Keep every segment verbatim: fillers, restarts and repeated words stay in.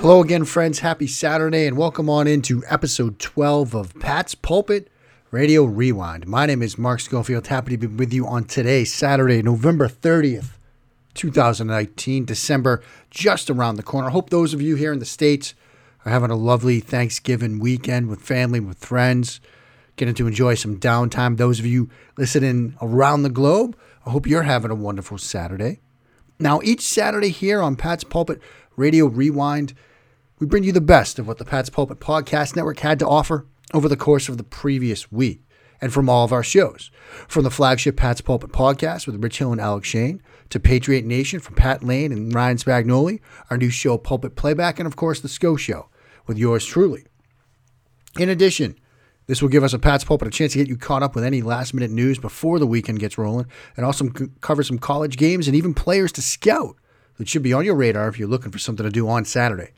Hello again, friends. Happy Saturday, and welcome on into episode twelve of Pat's Pulpit, Radio Rewind. My name is Mark Schofield. Happy to be with you on today, Saturday, November thirtieth, twenty nineteen, December, just around the corner. I hope those of you here in the States are having a lovely Thanksgiving weekend with family, with friends, getting to enjoy some downtime. Those of you listening around the globe, I hope you're having a wonderful Saturday. Now, each Saturday here on Pat's Pulpit, Radio Rewind, we bring you the best of what the Pat's Pulpit Podcast Network had to offer over the course of the previous week and from all of our shows. From the flagship Pat's Pulpit Podcast with Rich Hill and Alex Shane to Patriot Nation from Pat Lane and Ryan Spagnoli, our new show Pulpit Playback, and of course The Sco Show with yours truly. In addition, this will give us a Pat's Pulpit a chance to get you caught up with any last minute news before the weekend gets rolling and also cover some college games and even players to scout that should be on your radar if you're looking for something to do on Saturday.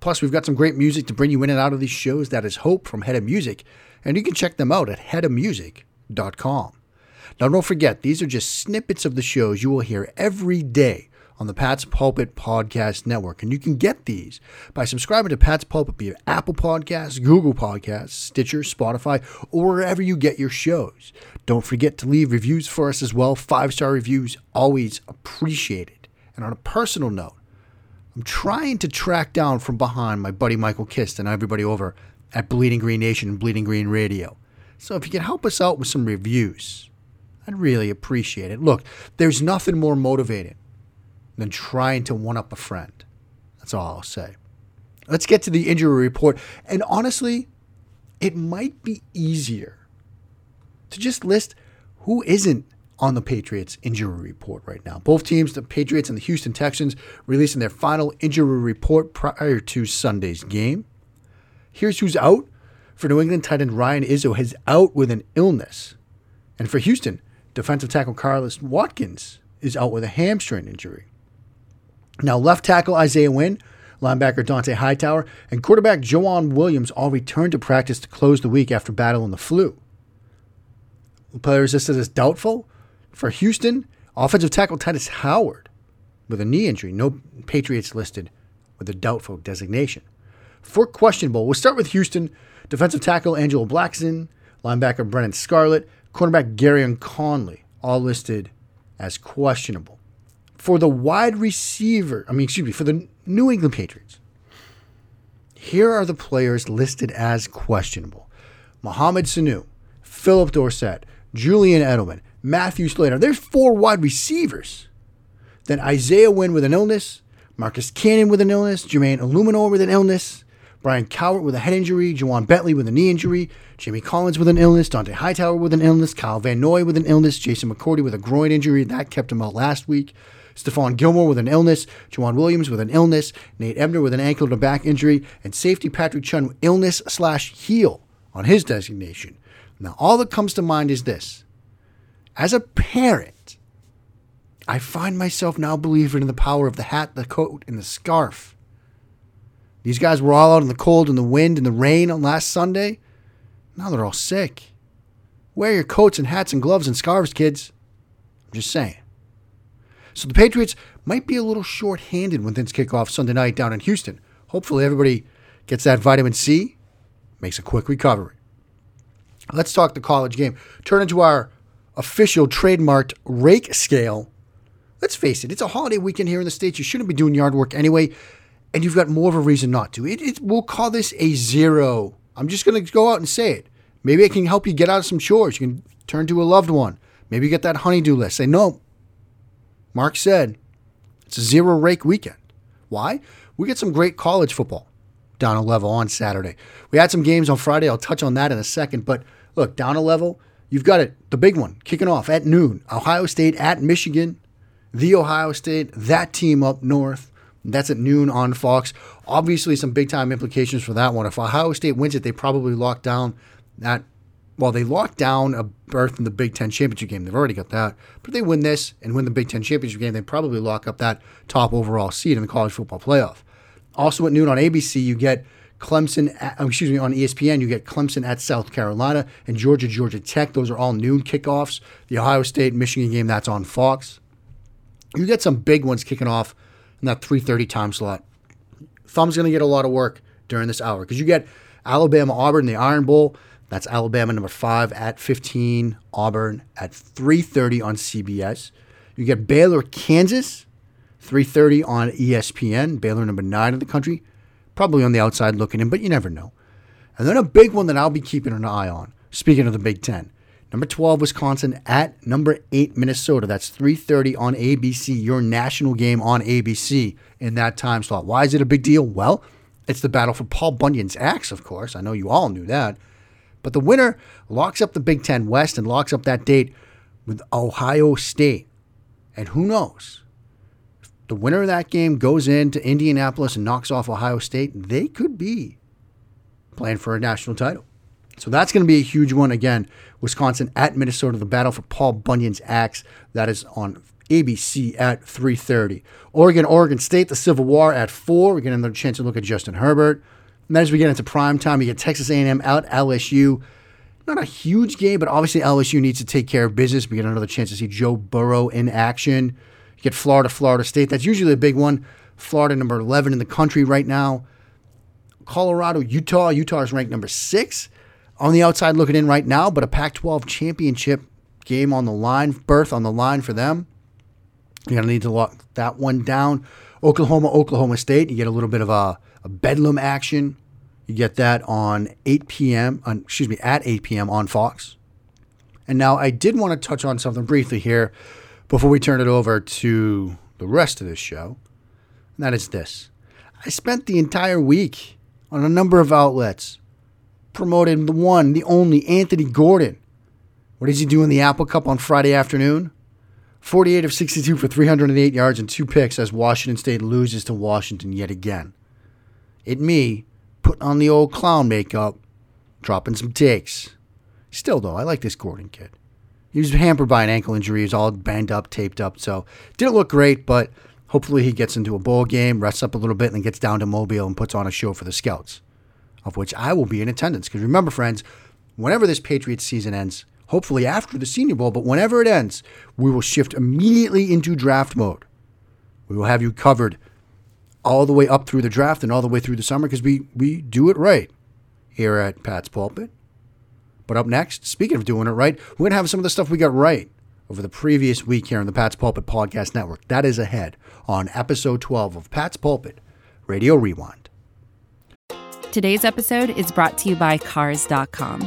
Plus, we've got some great music to bring you in and out of these shows. That is Hope from Head of Music, and you can check them out at head of music dot com. Now, don't forget, these are just snippets of the shows you will hear every day on the Pat's Pulpit Podcast Network, and you can get these by subscribing to Pat's Pulpit via Apple Podcasts, Google Podcasts, Stitcher, Spotify, or wherever you get your shows. Don't forget to leave reviews for us as well. Five-star reviews, always appreciated. And on a personal note, I'm trying to track down from behind my buddy Michael Kist and everybody over at Bleeding Green Nation and Bleeding Green Radio. So if you can help us out with some reviews, I'd really appreciate it. Look, there's nothing more motivating than trying to one-up a friend. That's all I'll say. Let's get to the injury report. And honestly, it might be easier to just list who isn't on the Patriots injury report right now. Both teams, the Patriots and the Houston Texans, releasing their final injury report prior to Sunday's game. Here's who's out. For New England, tight end Ryan Izzo is out with an illness. And for Houston, defensive tackle Carlos Watkins is out with a hamstring injury. Now, left tackle Isaiah Wynn, linebacker Dante Hightower, and quarterback Joanne Williams all returned to practice to close the week after battling the flu. The players listed as doubtful. For Houston, offensive tackle Titus Howard with a knee injury. No Patriots listed with a doubtful designation. For questionable, we'll start with Houston. Defensive tackle Angelo Blackson, linebacker Brennan Scarlett, cornerback Gary Conley, all listed as questionable. For the wide receiver, I mean, excuse me, for the New England Patriots, here are the players listed as questionable. Mohamed Sanu, Philip Dorsett, Julian Edelman, Matthew Slater. There's four wide receivers. Then Isaiah Wynn with an illness, Marcus Cannon with an illness, Jermaine Illuminor with an illness, Brian Cowart with a head injury, Juwan Bentley with a knee injury, Jamie Collins with an illness, Dante Hightower with an illness, Kyle Van Noy with an illness, Jason McCourty with a groin injury. That kept him out last week. Stephon Gilmore with an illness, Joanne Williams with an illness, Nate Ebner with an ankle to back injury, and safety Patrick Chung, illness slash heel on his designation. Now, all that comes to mind is this. As a parent, I find myself now believing in the power of the hat, the coat, and the scarf. These guys were all out in the cold and the wind and the rain on last Sunday. Now they're all sick. Wear your coats and hats and gloves and scarves, kids. I'm just saying. So the Patriots might be a little short-handed when things kick off Sunday night down in Houston. Hopefully everybody gets that vitamin C, makes a quick recovery. Let's talk the college game. Turn into our official trademarked rake scale. Let's face it, it's a holiday weekend here in the States. You shouldn't be doing yard work anyway, and you've got more of a reason not to. It, it, we'll call this a zero. I'm just going to go out and say it. Maybe it can help you get out of some chores. You can turn to a loved one. Maybe you get that honey-do list. Say, no, Mark said it's a zero rake weekend. Why? We get some great college football down a level on Saturday. We had some games on Friday. I'll touch on that in a second. But look, down a level, you've got it. The big one kicking off at noon. Ohio State at Michigan. The Ohio State, that team up north. That's at noon on Fox. Obviously, some big-time implications for that one. If Ohio State wins it, they probably lock down that. Well, they locked down a berth in the Big Ten Championship game. They've already got that. But if they win this and win the Big Ten Championship game, they probably lock up that top overall seed in the college football playoff. Also at noon on A B C, you get Clemson, at, excuse me, on E S P N, you get Clemson at South Carolina and Georgia, Georgia Tech. Those are all noon kickoffs. The Ohio State, Michigan game, that's on Fox. You get some big ones kicking off in that three thirty time slot. Thumb's going to get a lot of work during this hour because you get Alabama, Auburn, the Iron Bowl. That's Alabama number five at fifteen, Auburn at three thirty on C B S. You get Baylor, Kansas, three thirty on E S P N. Baylor number nine in the country, probably on the outside looking in, but you never know. And then a big one that I'll be keeping an eye on, speaking of the Big Ten. Number twelve, Wisconsin at number eight, Minnesota. That's three thirty on A B C, your national game on A B C in that time slot. Why is it a big deal? Well, it's the battle for Paul Bunyan's axe, of course. I know you all knew that. But the winner locks up the Big Ten West and locks up that date with Ohio State. And who knows? If the winner of that game goes into Indianapolis and knocks off Ohio State, they could be playing for a national title. So that's going to be a huge one. Again, Wisconsin at Minnesota, the battle for Paul Bunyan's axe. That is on A B C at three thirty. Oregon, Oregon State, the Civil War at four. We get another chance to look at Justin Herbert. And then as we get into prime time, you get Texas A and M out L S U. Not a huge game, but obviously L S U needs to take care of business. We get another chance to see Joe Burrow in action. You get Florida, Florida State. That's usually a big one. Florida, number eleven in the country right now. Colorado, Utah. Utah is ranked number six on the outside looking in right now, but a Pac twelve championship game on the line, berth on the line for them. You're going to need to lock that one down. Oklahoma, Oklahoma State. You get a little bit of a, a bedlam action. You get that on eight p.m. on, excuse me, at eight p.m. on Fox. And now I did want to touch on something briefly here before we turn it over to the rest of this show. And that is this. I spent the entire week on a number of outlets promoting the one, the only, Anthony Gordon. What did he do in the Apple Cup on Friday afternoon? forty-eight of sixty-two for three hundred eight yards and two picks as Washington State loses to Washington yet again. It me, putting on the old clown makeup, dropping some takes. Still, though, I like this Gordon kid. He was hampered by an ankle injury. He was all banged up, taped up. So didn't look great, but hopefully he gets into a bowl game, rests up a little bit, and then gets down to Mobile and puts on a show for the Scouts, of which I will be in attendance. Because remember, friends, whenever this Patriots season ends, hopefully after the Senior Bowl, but whenever it ends, we will shift immediately into draft mode. We will have you covered all the way up through the draft and all the way through the summer because we, we do it right here at Pat's Pulpit. But up next, speaking of doing it right, we're going to have some of the stuff we got right over the previous week here on the Pat's Pulpit Podcast Network. That is ahead on episode twelve of Pat's Pulpit Radio Rewind. Today's episode is brought to you by Cars dot com.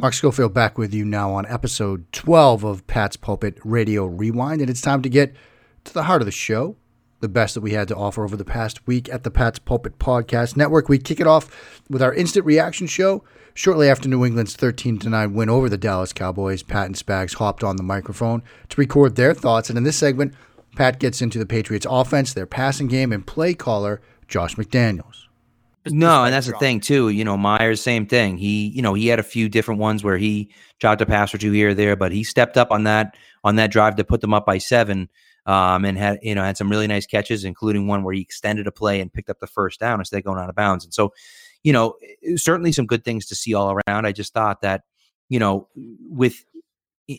Mark Schofield back with you now on episode twelve of Pat's Pulpit Radio Rewind, and it's time to get to the heart of the show, the best that we had to offer over the past week at the Pat's Pulpit Podcast Network. We kick it off with our instant reaction show. Shortly after New England's thirteen to nine win over the Dallas Cowboys, Pat and Spags hopped on the microphone to record their thoughts, and in this segment, Pat gets into the Patriots offense, their passing game, and play caller, Josh McDaniels. Just, no, just and that's drop. The thing too. You know, Myers, same thing. He, you know, he had a few different ones where he dropped a pass or two here or there, but he stepped up on that on that drive to put them up by seven, um, and had you know had some really nice catches, including one where he extended a play and picked up the first down instead of going out of bounds. And so, you know, certainly some good things to see all around. I just thought that, you know, with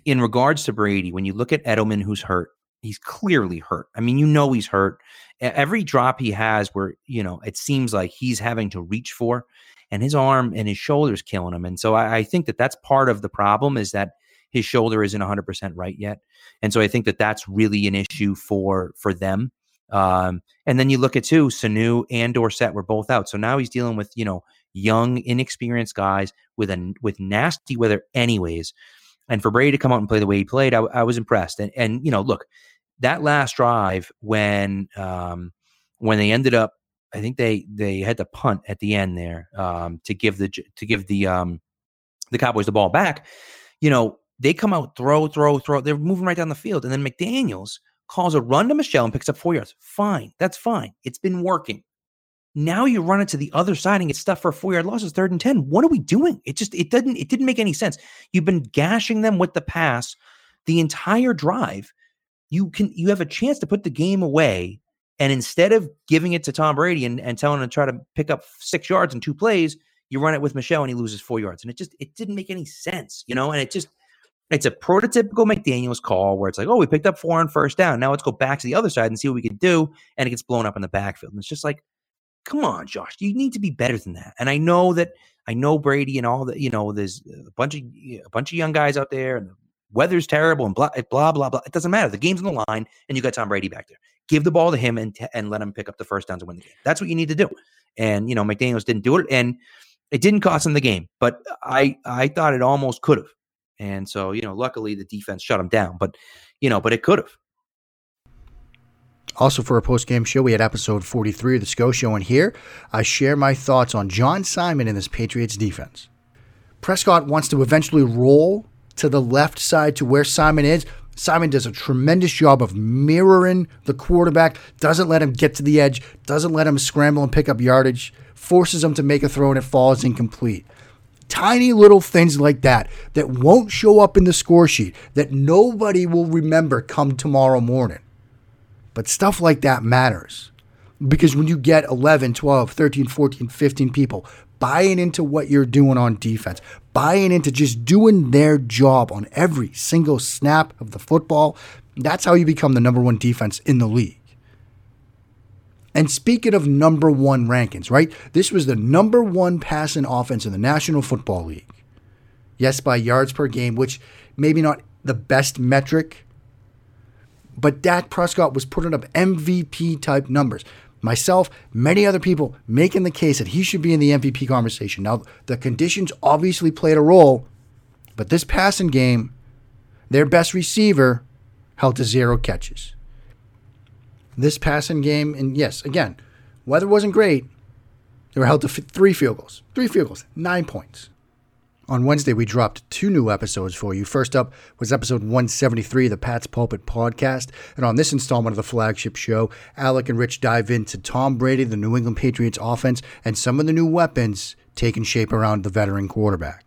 in regards to Brady, when you look at Edelman, who's hurt. He's clearly hurt. I mean, you know, he's hurt. Every drop he has where, you know, it seems like he's having to reach for, and his arm and his shoulder's killing him. And so I, I think that that's part of the problem, is that his shoulder isn't one hundred percent right yet. And so I think that that's really an issue for, for them. Um, and then you look at too, Sanu and Dorsett were both out. So now he's dealing with, you know, young, inexperienced guys with a, with nasty weather anyways. And for Brady to come out and play the way he played, I, I was impressed. And, and, you know, look, that last drive when um, when they ended up, I think they they had to punt at the end there um, to give the to give the um, the Cowboys the ball back. You know, they come out, throw, throw, throw. They're moving right down the field. And then McDaniels calls a run to Michelle and picks up four yards. Fine. That's fine. It's been working. Now you run it to the other side and get stuff for a four-yard loss. It's third and ten. What are we doing? It just it doesn't it didn't make any sense. You've been gashing them with the pass the entire drive. You can you have a chance to put the game away, and instead of giving it to Tom Brady and, and telling him to try to pick up six yards in two plays, you run it with Michelle and he loses four yards. And it just it didn't make any sense, you know. And it just it's a prototypical McDaniels call where it's like, oh, we picked up four on first down. Now let's go back to the other side and see what we can do. And it gets blown up in the backfield. And it's just like, come on, Josh, you need to be better than that. And I know that I know Brady and all that, you know, there's a bunch of a bunch of young guys out there and the weather's terrible and blah, blah, blah, blah. It doesn't matter. The game's on the line and you got Tom Brady back there. Give the ball to him and, t- and let him pick up the first downs and win the game. That's what you need to do. And, you know, McDaniels didn't do it, and it didn't cost him the game, but I, I thought it almost could have. And so, you know, luckily the defense shut him down, but, you know, but it could have. Also, for a post-game show, we had episode forty-three of The Sco Show, and here I share my thoughts on John Simon and this Patriots defense. Prescott wants to eventually roll to the left side to where Simon is. Simon does a tremendous job of mirroring the quarterback, doesn't let him get to the edge, doesn't let him scramble and pick up yardage, forces him to make a throw and it falls incomplete. Tiny little things like that that won't show up in the score sheet, that nobody will remember come tomorrow morning. But stuff like that matters, because when you get eleven, twelve, thirteen, fourteen, fifteen people buying into what you're doing on defense, buying into just doing their job on every single snap of the football, that's how you become the number one defense in the league. And speaking of number one rankings, right? This was the number one passing offense in the National Football League. Yes, by yards per game, which maybe not the best metric, but Dak Prescott was putting up M V P-type numbers. Myself, many other people making the case that he should be in the M V P conversation. Now, the conditions obviously played a role, but this passing game, their best receiver held to zero catches. This passing game, and yes, again, weather wasn't great. They were held to f- three field goals. Three field goals, nine points. On Wednesday, we dropped two new episodes for you. First up was episode one seventy-three of the Pat's Pulpit podcast. And on this installment of the flagship show, Alec and Rich dive into Tom Brady, the New England Patriots offense, and some of the new weapons taking shape around the veteran quarterback.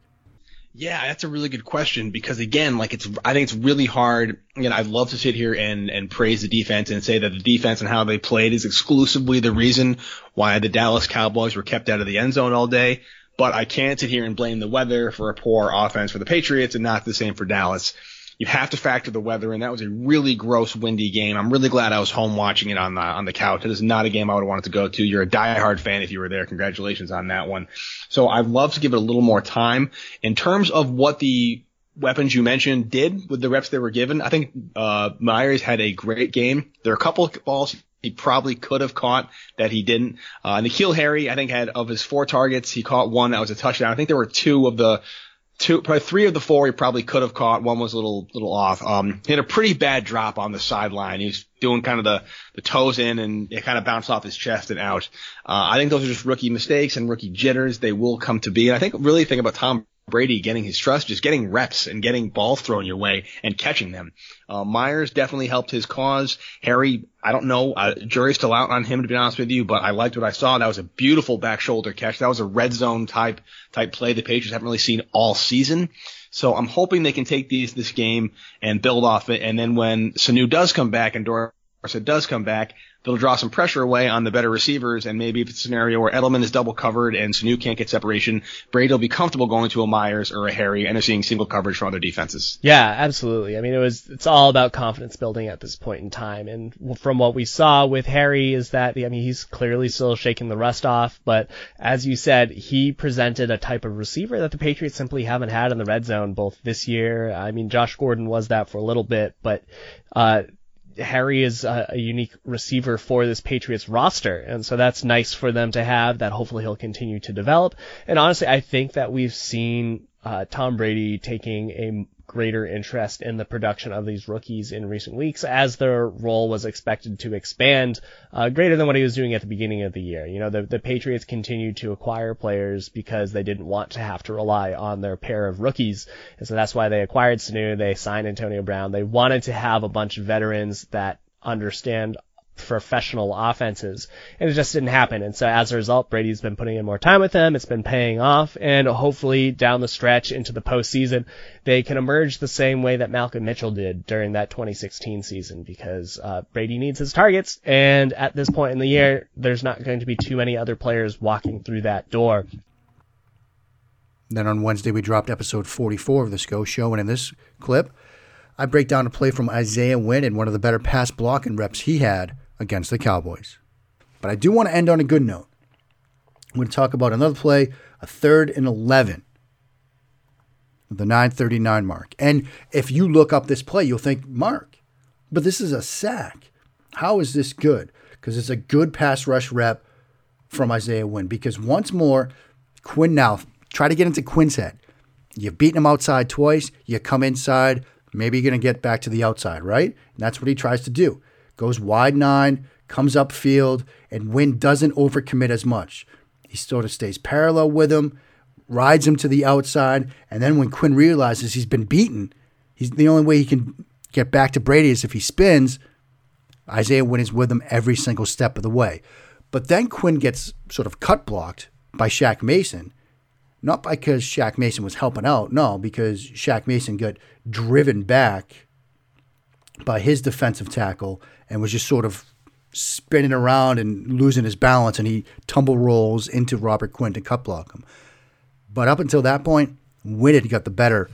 Yeah, that's a really good question, because again, like it's, I think it's really hard. You know, I'd love to sit here and, and praise the defense and say that the defense and how they played is exclusively the reason why the Dallas Cowboys were kept out of the end zone all day. But I can't sit here and blame the weather for a poor offense for the Patriots and not the same for Dallas. You have to factor the weather, and that was a really gross, windy game. I'm really glad I was home watching it on the on the couch. It is not a game I would have wanted to go to. You're a diehard fan if you were there. Congratulations on that one. So I'd love to give it a little more time. In terms of what the weapons you mentioned did with the reps they were given, I think uh Myers had a great game. There are a couple of balls he probably could have caught that he didn't. Uh, N'Keal Harry, I think, had of his four targets, he caught one that was a touchdown. I think there were two of the two, probably three of the four he probably could have caught. One was a little, little off. Um, he had a pretty bad drop on the sideline. He was doing kind of the, the toes in, and it kind of bounced off his chest and out. Uh, I think those are just rookie mistakes and rookie jitters. They will come to be. And I think really the thing about Tom Brady getting his trust, just getting reps and getting balls thrown your way and catching them. Uh, Myers definitely helped his cause. Harry, I don't know. Uh, jury's still out on him, to be honest with you, but I liked what I saw. That was a beautiful back shoulder catch. That was a red zone type type play the Patriots haven't really seen all season. So I'm hoping they can take these this game and build off it. And then when Sanu does come back and Dorsett does come back, they'll draw some pressure away on the better receivers, and maybe if it's a scenario where Edelman is double covered and Sanu can't get separation, Brady will be comfortable going to a Myers or a Harry, and they're seeing single coverage from other defenses. Yeah, absolutely. I mean, it was it's all about confidence building at this point in time, and from what we saw with Harry is that, I mean, he's clearly still shaking the rust off, but as you said, he presented a type of receiver that the Patriots simply haven't had in the red zone both this year. I mean, Josh Gordon was that for a little bit, but uh Harry is a, a unique receiver for this Patriots roster, and so that's nice for them to have that. Hopefully he'll continue to develop. And honestly, I think that we've seen uh, Tom Brady taking a greater interest in the production of these rookies in recent weeks as their role was expected to expand uh, greater than what he was doing at the beginning of the year. You know, the, the Patriots continued to acquire players because they didn't want to have to rely on their pair of rookies. And so that's why they acquired Sanu. They signed Antonio Brown. They wanted to have a bunch of veterans that understand professional offenses, and it just didn't happen. And so as a result, Brady's been putting in more time with them. It's been paying off, and hopefully down the stretch into the postseason, they can emerge the same way that Malcolm Mitchell did during that twenty sixteen season, because uh, Brady needs his targets, and at this point in the year, there's not going to be too many other players walking through that door. Then on Wednesday, we dropped episode forty-four of The Sco Show, and in this clip, I break down a play from Isaiah Wynn and one of the better pass blocking reps he had against the Cowboys. But I do want to end on a good note. I'm going to talk about another play, a third and eleven, the nine thirty-nine mark. And if you look up this play, you'll think, Mark, but this is a sack. How is this good? Because it's a good pass rush rep from Isaiah Wynn. Because once more, Quinn now, try to get into Quinn's head. You've beaten him outside twice. You come inside. Maybe you're going to get back to the outside, right? And that's what he tries to do. Goes wide nine, comes upfield, and Wynn doesn't overcommit as much. He sort of stays parallel with him, rides him to the outside, and then when Quinn realizes he's been beaten, he's the only way he can get back to Brady is if he spins. Isaiah Wynn is with him every single step of the way. But then Quinn gets sort of cut blocked by Shaq Mason, not because Shaq Mason was helping out, no, because Shaq Mason got driven back by his defensive tackle and was just sort of spinning around and losing his balance, and he tumble rolls into Robert Quinn to cut block him. But up until that point, Wynn had got the better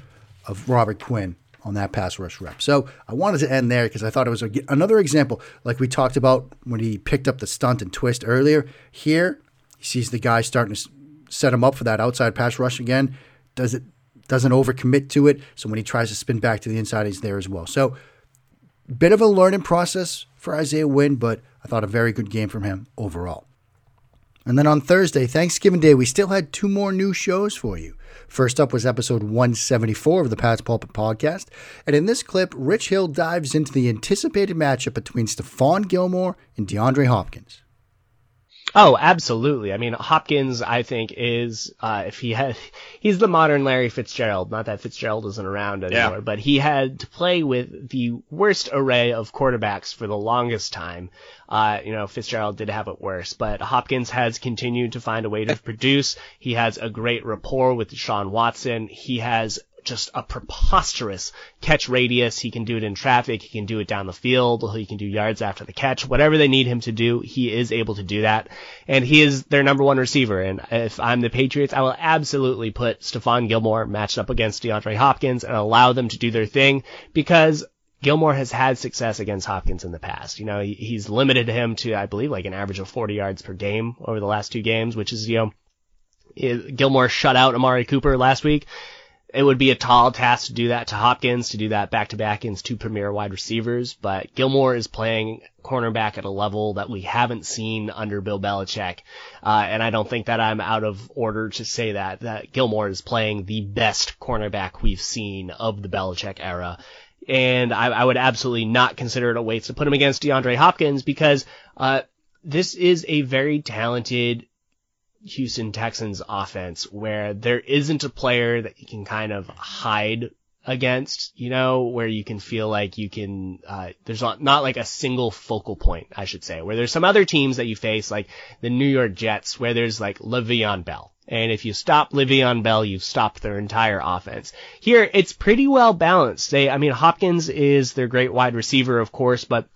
of Robert Quinn on that pass rush rep. So I wanted to end there because I thought it was a, another example, like we talked about when he picked up the stunt and twist earlier. Here, he sees the guy starting to set him up for that outside pass rush again, does it, doesn't overcommit to it, so when he tries to spin back to the inside, he's there as well. So bit of a learning process for Isaiah Wynn, but I thought a very good game from him overall. And then on Thursday, Thanksgiving Day, we still had two more new shows for you. First up was episode one seventy-four of the Pat's Pulpit podcast. And in this clip, Rich Hill dives into the anticipated matchup between Stephon Gilmore and DeAndre Hopkins. Oh, absolutely. I mean, Hopkins, I think, is, uh, if he had, he's the modern Larry Fitzgerald. Not that Fitzgerald isn't around anymore, yeah. But he had to play with the worst array of quarterbacks for the longest time. Uh, you know, Fitzgerald did have it worse, but Hopkins has continued to find a way to produce. He has a great rapport with Deshaun Watson. He has just a preposterous catch radius. He can do it in traffic. He can do it down the field. He can do yards after the catch. Whatever they need him to do, he is able to do that. And he is their number one receiver. And if I'm the Patriots, I will absolutely put Stephon Gilmore matched up against DeAndre Hopkins and allow them to do their thing, because Gilmore has had success against Hopkins in the past. You know, he, he's limited him to, I believe, like an average of forty yards per game over the last two games, which is, you know, Gilmore shut out Amari Cooper last week. It would be a tall task to do that to Hopkins, to do that back-to-back against two premier wide receivers, but Gilmore is playing cornerback at a level that we haven't seen under Bill Belichick, uh, and I don't think that I'm out of order to say that, that Gilmore is playing the best cornerback we've seen of the Belichick era. And I, I would absolutely not consider it a waste to put him against DeAndre Hopkins, because uh, this is a very talented Houston Texans offense where there isn't a player that you can kind of hide against, you know, where you can feel like you can, uh, there's not, not like a single focal point, I should say, where there's some other teams that you face, like the New York Jets, where there's like Le'Veon Bell. And if you stop Le'Veon Bell, you've stopped their entire offense. Here, it's pretty well balanced. They, I mean, Hopkins is their great wide receiver, of course, but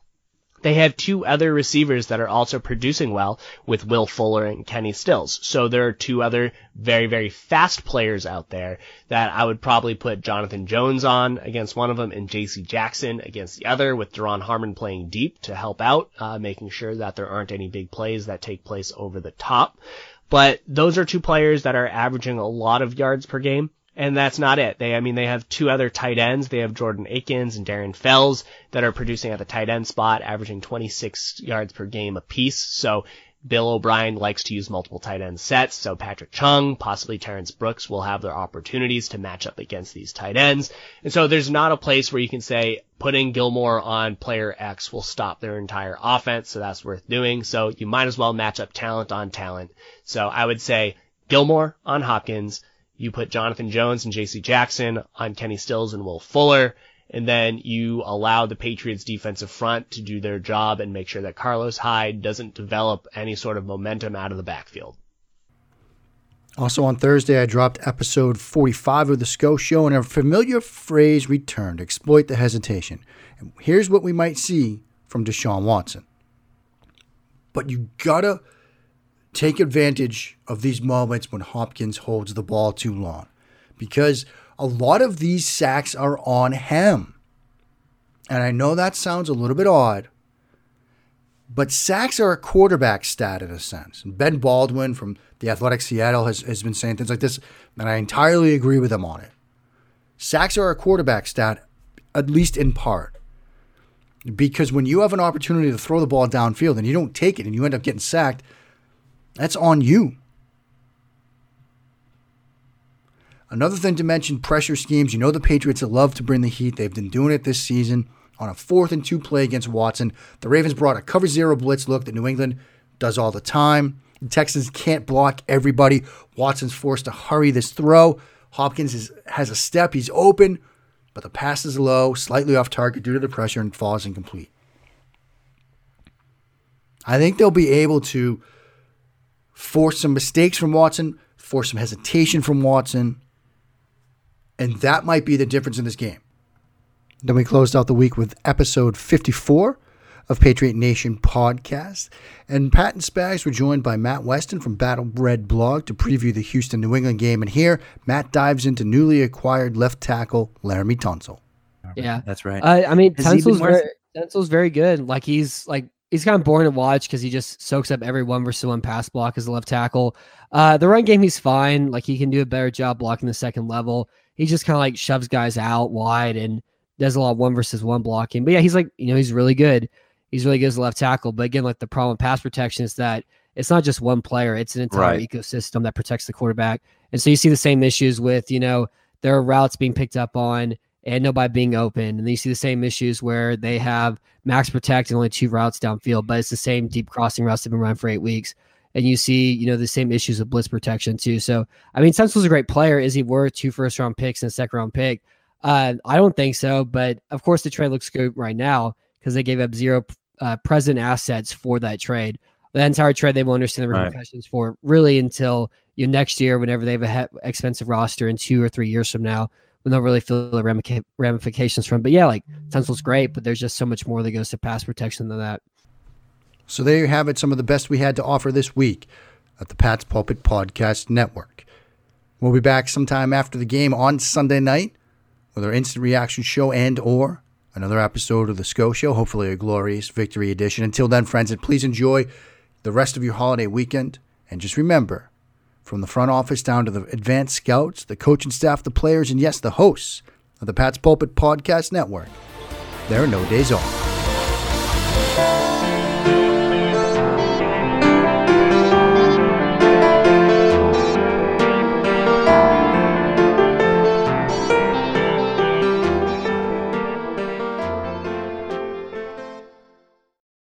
they have two other receivers that are also producing well with Will Fuller and Kenny Stills. So there are two other very, very fast players out there that I would probably put Jonathan Jones on against one of them and J C Jackson against the other, with Daron Harmon playing deep to help out, uh, making sure that there aren't any big plays that take place over the top. But those are two players that are averaging a lot of yards per game. And that's not it. They, I mean, they have two other tight ends. They have Jordan Akins and Darren Fells that are producing at the tight end spot, averaging twenty-six yards per game apiece. So Bill O'Brien likes to use multiple tight end sets. So Patrick Chung, possibly Terrence Brooks, will have their opportunities to match up against these tight ends. And so there's not a place where you can say putting Gilmore on player X will stop their entire offense. So that's worth doing. So you might as well match up talent on talent. So I would say Gilmore on Hopkins. You put Jonathan Jones and J C Jackson on Kenny Stills and Will Fuller, and then you allow the Patriots defensive front to do their job and make sure that Carlos Hyde doesn't develop any sort of momentum out of the backfield. Also on Thursday, I dropped episode forty-five of The Sco Show, and a familiar phrase returned, exploit the hesitation. And here's what we might see from Deshaun Watson. But you gotta take advantage of these moments when Hopkins holds the ball too long, because a lot of these sacks are on him. And I know that sounds a little bit odd, but sacks are a quarterback stat in a sense. And Ben Baldwin from The Athletic Seattle has, has been saying things like this, and I entirely agree with him on it. Sacks are a quarterback stat, at least in part, because when you have an opportunity to throw the ball downfield and you don't take it and you end up getting sacked, that's on you. Another thing to mention, pressure schemes. You know the Patriots love to bring the heat. They've been doing it this season. On a fourth and two play against Watson, the Ravens brought a cover zero blitz look that New England does all the time. The Texans can't block everybody. Watson's forced to hurry this throw. Hopkins is, has a step. He's open, but the pass is low, slightly off target due to the pressure, and falls incomplete. I think they'll be able to force some mistakes from Watson, force some hesitation from Watson, and that might be the difference in this game. Then we closed out the week with episode fifty-four of Patriot Nation podcast, and Pat and Spags were joined by Matt Weston from Battle Bread Blog to preview the Houston New England game, and here Matt dives into newly acquired left tackle Laramie Tunsil. Yeah, that's right. Uh, I mean, Tunsil's very, Tunsil's very good. Like he's like. He's kind of boring to watch because he just soaks up every one versus one pass block as a left tackle. Uh, the run game, he's fine. Like he can do a better job blocking the second level. He just kind of like shoves guys out wide and does a lot of one versus one blocking. But yeah, he's like, you know, he's really good. He's really good as a left tackle. But again, like the problem with pass protection is that it's not just one player. It's an entire right. ecosystem that protects the quarterback. And so you see the same issues with, you know, there are routes being picked up on and nobody being open. And then you see the same issues where they have max protect and only two routes downfield, but it's the same deep crossing routes they've been running for eight weeks. And you see, you know, the same issues of blitz protection too. So, I mean, Tunsil's a great player. Is he worth two first round picks and a second round pick? Uh, I don't think so. But of course the trade looks good right now because they gave up zero uh, present assets for that trade. The entire trade, they will understand the repercussions right. for really until you know, next year, whenever they have an he- expensive roster in two or three years from now. We don't really feel the ramifications from, but yeah, like Tunsil's great, but there's just so much more that goes to pass protection than that. So there you have it. Some of the best we had to offer this week at the Pat's Pulpit Podcast Network. We'll be back sometime after the game on Sunday night with our instant reaction show and or another episode of The Sco Show, hopefully a glorious victory edition. Until then, friends, and please enjoy the rest of your holiday weekend. And just remember, from the front office down to the advanced scouts, the coaching staff, the players, and yes, the hosts of the Pat's Pulpit Podcast Network, there are no days off.